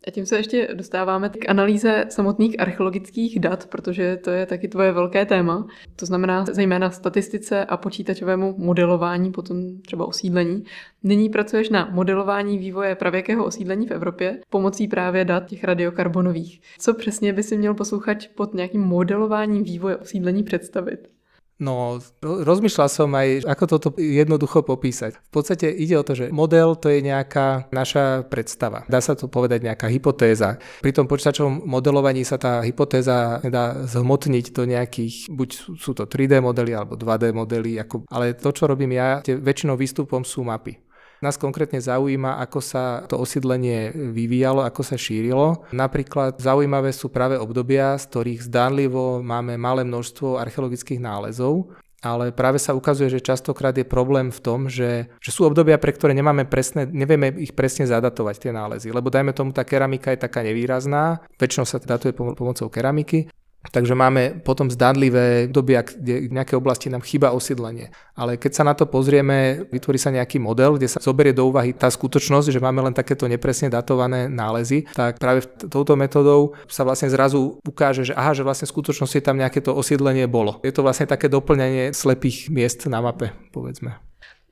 A tím se ještě dostáváme k analýze samotných archeologických dat, protože to je taky tvoje velké téma. To znamená zejména statistice a počítačovému modelování, potom třeba osídlení. Nyní pracuješ na modelování vývoje pravěkého osídlení v Evropě pomocí právě dat těch radiokarbonových. Co přesně by si měl posluchač pod nějakým modelováním vývoje osídlení představit? No, rozmýšľal som aj, ako toto jednoducho popísať. V podstate ide o to, že model to je nejaká naša predstava. Dá sa to povedať nejaká hypotéza. Pri tom počítačovom modelovaní sa tá hypotéza dá zhmotniť do nejakých, buď sú to 3D modely alebo 2D modely, ale to, čo robím ja, väčšinou výstupom sú mapy. Nás konkrétne zaujíma, ako sa to osídlenie vyvíjalo, ako sa šírilo. Napríklad zaujímavé sú práve obdobia, z ktorých zdánlivo máme malé množstvo archeologických nálezov, ale práve sa ukazuje, že častokrát je problém v tom, že sú obdobia, pre ktoré nevieme ich presne zadatovať, tie nálezy, lebo dajme tomu, tá keramika je taká nevýrazná, väčšinou sa datuje pomocou keramiky. Takže máme potom zdánlivé obdobia, kde v nejakej oblasti nám chýba osídlenie. Ale keď sa na to pozrieme, vytvorí sa nejaký model, kde sa zoberie do úvahy tá skutočnosť, že máme len takéto nepresne datované nálezy, tak práve touto metodou sa vlastne zrazu ukáže, že aha, že vlastne v skutočnosti tam nejaké to osídlenie bolo. Je to vlastne také doplnenie slepých miest na mape, povedzme.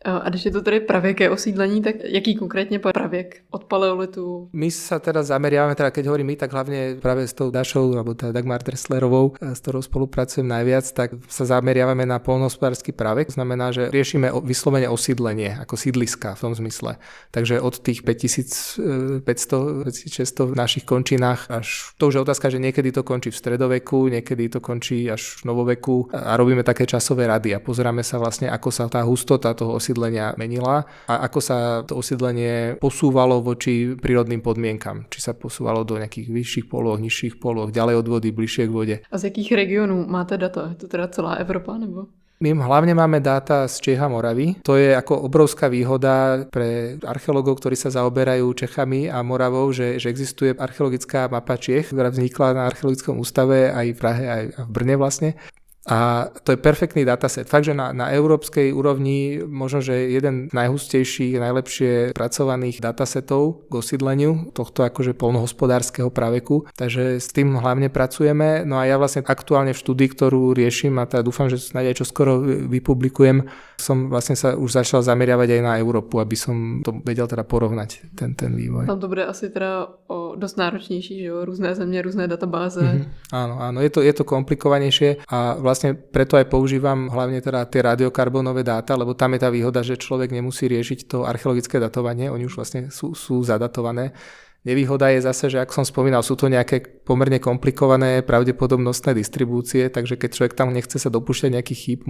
A když je to tedy pravěké osídlení, tak jaký konkrétně pravěk od paleolitu? My sa teda zameriavame, teda keď hovorím my, tak hlavne práve s tou našou, alebo teda Dagmar Dresslerovou, s ktorou spolupracujem najviac, tak sa zameriavame na poľnohospodársky pravěk. To znamená, že riešime vyslovene osídlenie, ako sídliska v tom zmysle. Takže od tých 5500, 5600 v našich končinách až to už je otázka, že niekedy to končí v stredoveku, niekedy to končí až v novoveku a robíme také časové rady a pozeráme sa vlastne, ako sa tá hustota toho osídlenia menila a ako sa to osídlenie posúvalo voči prírodným podmienkam. Či sa posúvalo do nejakých vyšších polôch, nižších polôch, ďalej od vody, bližšie k vode. A z jakých regionů máte data? Je to teda celá Evropa nebo? My hlavne máme dáta z Čech a Moravy. To je ako obrovská výhoda pre archeológov, ktorí sa zaoberajú Čechami a Moravou, že existuje archeologická mapa Čech, ktorá vznikla na Archeologickom ústave aj v Prahe, aj v Brne vlastne. A to je perfektný dataset. Fakt, že na európskej úrovni možno, že jeden z najhustejších, najlepšie pracovaných datasetov k osídleniu tohto akože poľnohospodárskeho praveku. Takže s tým hlavne pracujeme. No a ja vlastne aktuálne v štúdii, ktorú riešim a teda dúfam, že snáď aj čoskoro vypublikujem, som vlastne sa už začal zameriavať aj na Európu, aby som to vedel teda porovnať, ten vývoj. Tam to bude asi teda dost náročnější, že jo? Různé země, různé databáze. Mm-hmm. Áno, je to komplikovanejšie a vlastne preto aj používam hlavne teda tie radiokarbonové dáta, lebo tam je tá výhoda, že človek nemusí riešiť to archeologické datovanie, oni už vlastne sú zadatované. Nevýhoda je zase, že ako som spomínal, sú to nejaké pomerne komplikované pravdepodobnostné distribúcie, takže keď človek tam nechce sa dopúšťať nejakých chýb,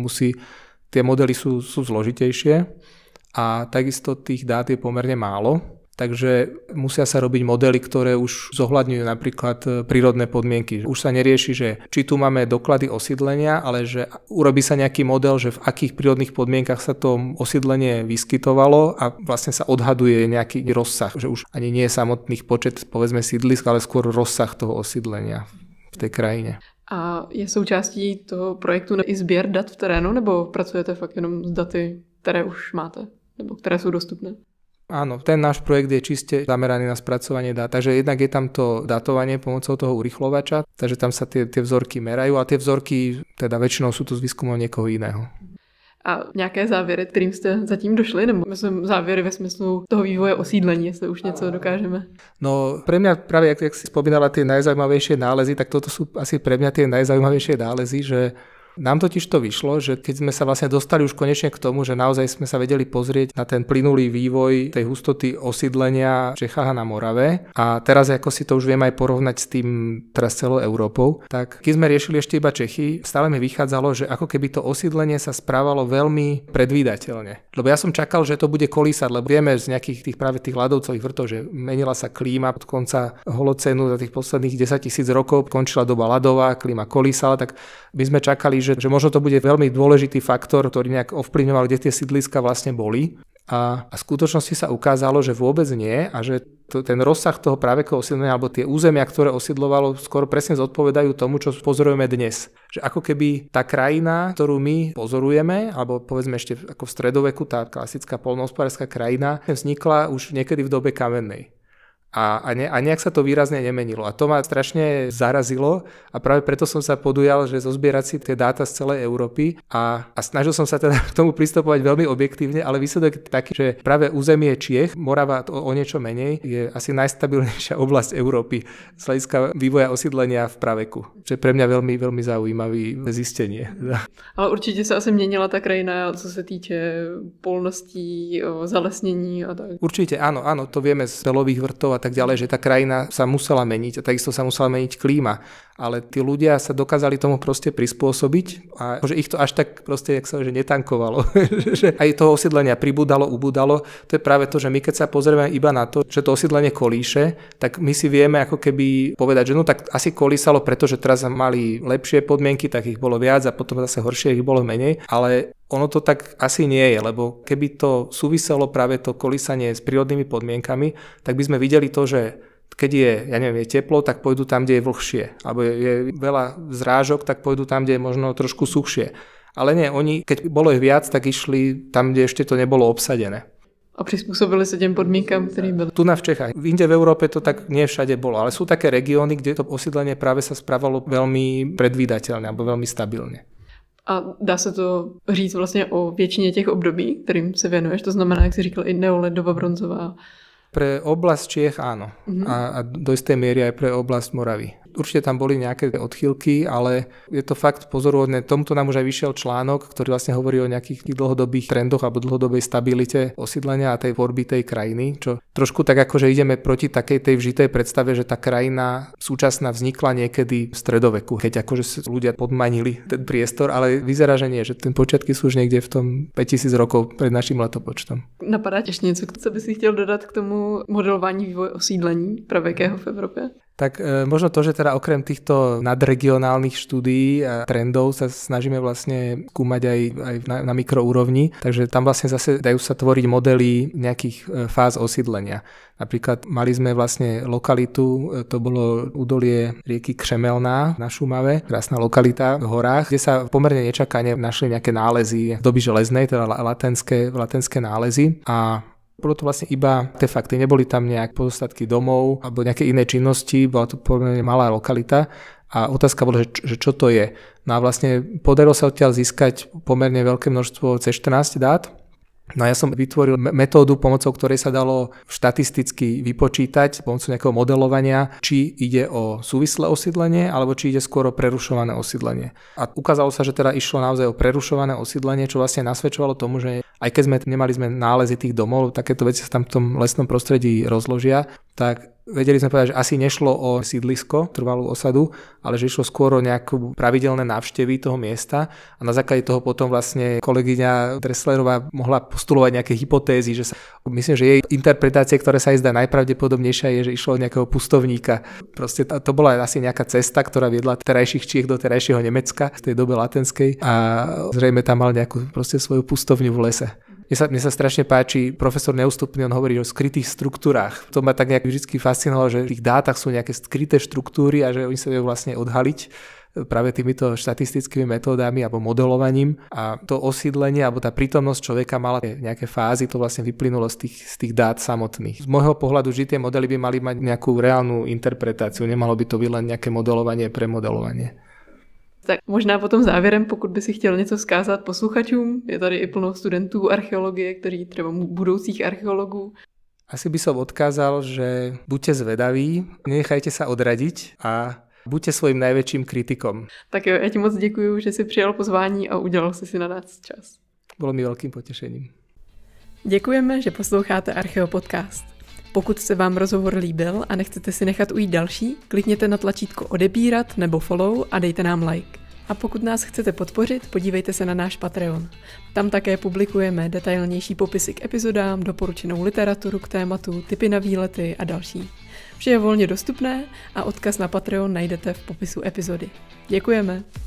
tie modely sú zložitejšie a takisto tých dát je pomerne málo. Takže musia sa robiť modely, ktoré už zohľadňujú napríklad prírodné podmienky. Už sa nerieši, že či tu máme doklady osídlenia, ale že urobí sa nejaký model, že v akých prírodných podmienkach sa to osídlenie vyskytovalo a vlastne sa odhaduje nejaký rozsah, že už ani nie je samotný počet, povedzme, sídlisk, ale skôr rozsah toho osídlenia v tej krajine. A je součástí toho projektu i sběr dat v terénu, nebo pracujete fakt jenom s daty, ktoré už máte, nebo ktoré sú dostupné? Áno, ten náš projekt je čiste zameraný na spracovanie dát, takže jednak je tam to datovanie pomocou toho urychlovača, takže tam sa tie vzorky merajú a tie vzorky teda väčšinou sú tu z výskumov niekoho iného. A nějaké závěry, kterým jste zatím došli, nebo myslím závěry ve smyslu toho vývoje osídlení, jestli už něco dokážeme? No pre mňa práve, jak si spomínala tie najzaujímavejšie nálezy, tak toto sú asi pre mňa tie najzaujímavejšie nálezy, že nám totiž to vyšlo, že keď sme sa vlastne dostali už konečne k tomu, že naozaj sme sa vedeli pozrieť na ten plynulý vývoj tej hustoty osídlenia v Čechách a na Morave a teraz ako si to už vieme aj porovnať s tým teraz celou Európou, tak keď sme riešili ešte iba Čechy, stále mi vychádzalo, že ako keby to osídlenie sa správalo veľmi predvídateľne. Lebo ja som čakal, že to bude kolísať, lebo vieme z nejakých tých ľadovcových vrtov, že menila sa klíma od konca holocénu za tých posledných 10 000 rokov, končila doba ľadová, klíma kolísala, tak my sme čakali, že možno to bude veľmi dôležitý faktor, ktorý nejak ovplyvňoval, kde tie sídliska vlastne boli. A v skutočnosti sa ukázalo, že vôbec nie a že ten rozsah toho pravekého osídlenia alebo tie územia, ktoré osídlovalo, skoro presne zodpovedajú tomu, čo pozorujeme dnes. Že ako keby tá krajina, ktorú my pozorujeme, alebo povedzme ešte ako v stredoveku, tá klasická poľnohospodárska krajina, vznikla už niekedy v dobe kamennej. A nejak sa to výrazne nemenilo. A to ma strašne zarazilo a práve preto som sa podujal, že zozbierať si tie dáta z celej Európy a snažil som sa teda k tomu pristupovať veľmi objektívne, ale výsledok je taký, že práve územie Čiech, Morava o niečo menej, je asi najstabilnejšia oblasť Európy z hľadiska vývoja osídlenia v praveku. Čo je pre mňa veľmi, veľmi zaujímavé zistenie. Ale určite sa asi menila tá krajina, co sa týče polností, zalesnení a tak. Určite, áno, to vieme z belových vrtov tak ďalej, že tá krajina sa musela meniť a takisto sa musela meniť klíma. Ale tí ľudia sa dokázali tomu proste prispôsobiť a že ich to až tak proste, jak sa, že netankovalo. Že aj toho osídlenia pribúdalo, ubúdalo. To je práve to, že my keď sa pozrieme iba na to, že to osídlenie kolíše, tak my si vieme ako keby povedať, že no tak asi kolísalo, pretože teraz mali lepšie podmienky, tak ich bolo viac a potom zase horšie ich bolo menej, ale ono to tak asi nie je, lebo keby to súviselo práve to kolísanie s prírodnými podmienkami, tak by sme videli to, že keď je, ja neviem, je teplo, tak pôjdu tam, kde je vlhšie. Alebo je veľa zrážok, tak pôjdu tam, kde je možno trošku suchšie. Ale nie, oni, keď bolo ich viac, tak išli tam, kde ešte to nebolo obsadené. A prispôsobili sa tým podmienkam, ktoré boli. Tu na v Čechách. Inde v Európe to tak nie všade bolo, ale sú také regióny, kde to osídlenie práve sa správalo veľmi predvídateľne alebo veľmi stabilne. A dá se to říct vlastně o většině těch období, kterým se věnuješ, to znamená, jak jsi říkal, i neolit, doba bronzová. Pre oblasť Čiech áno. Mm-hmm. A do istej miery aj pre oblasť Moravy. Určite tam boli nejaké odchýlky, ale je to fakt pozoruhodné. Tomuto nám už aj vyšiel článok, ktorý vlastne hovorí o nejakých dlhodobých trendoch alebo dlhodobej stabilite osídlenia a tej tvorby tej krajiny, čo trošku tak akože ideme proti takej tej vžitej predstave, že tá krajina súčasná vznikla niekedy v stredoveku, keď akože ľudia podmanili ten priestor, ale vyzerá, že nie, že tie počiatky sú už niekde v tom 5000 rokov pred našim letopočtom. Napadá ešte niečo, co by si chtěl dodat k tomu modelování vývoje osídlení pravekého v Evropě? Tak možno to, že teda okrem týchto nadregionálnych štúdií a trendov sa snažíme vlastne skúmať aj na mikroúrovni, takže tam vlastne zase dajú sa tvoriť modely nejakých fáz osídlenia. Napríklad mali sme vlastne lokalitu, to bolo údolie rieky Křemelná na Šumave, krásna lokalita v horách, kde sa pomerne nečakane našli nejaké nálezy doby železnej, teda latenské nálezy a bolo to vlastne iba artefakty, neboli tam nejak pozostatky domov alebo nejaké iné činnosti, bola to pomerne malá lokalita a otázka bola, že čo to je. No a vlastne podarilo sa odtiaľ získať pomerne veľké množstvo C14 dát. No ja som vytvoril metódu, pomocou ktorej sa dalo štatisticky vypočítať pomocou nejakého modelovania, či ide o súvislé osídlenie, alebo či ide skôr o prerušované osídlenie. A ukázalo sa, že teda išlo naozaj o prerušované osídlenie, čo vlastne nasvedčovalo tomu, že aj keď nemali sme nálezy tých domov, takéto veci sa tam v tom lesnom prostredí rozložia, tak vedeli sme povedať, že asi nešlo o sídlisko, trvalú osadu, ale že išlo skôr o nejakú pravidelné návštevy toho miesta a na základe toho potom vlastne kolegyňa Dresslerová mohla postulovať nejaké hypotézy, že sa, myslím, že jej interpretácie, ktoré sa jej zdá najpravdepodobnejšia, je, že išlo o nejakého pustovníka. Proste to bola asi nejaká cesta, ktorá viedla terajších Čiech do terajšieho Nemecka v tej dobe latenskej a zrejme tam mal nejakú proste svoju pustovňu v lese. Mne sa strašne páči, profesor Neustupný, on hovorí o skrytých štruktúrách. To ma tak nejak vždycky fascinovalo, že v tých dátach sú nejaké skryté štruktúry a že oni sa vejú vlastne odhaliť práve týmito štatistickými metódami alebo modelovaním. A to osídlenie alebo tá prítomnosť človeka mala nejaké fázy, to vlastne vyplynulo z tých dát samotných. Z môjho pohľadu, že tie modely by mali mať nejakú reálnu interpretáciu, nemalo by to byť len nejaké modelovanie, premodelovanie. Tak možná potom závěrem, pokud by si chtěl něco vzkázat posluchačům, je tady i plno studentů archeologie, kteří třeba budoucích archeologů. Asi by som odkázal, že buďte zvedaví, nenechajte sa odradiť a buďte svojím největším kritikom. Tak jo, já ti moc děkuju, že jsi přijal pozvání a udělal jsi si na nás čas. Bylo mi velkým potěšením. Děkujeme, že posloucháte Archeo Podcast. Pokud se vám rozhovor líbil a nechcete si nechat ujít další, klikněte na tlačítko odebírat nebo follow a dejte nám like. A pokud nás chcete podpořit, podívejte se na náš Patreon. Tam také publikujeme detailnější popisy k epizodám, doporučenou literaturu k tématu, tipy na výlety a další. Vše je volně dostupné a odkaz na Patreon najdete v popisu epizody. Děkujeme!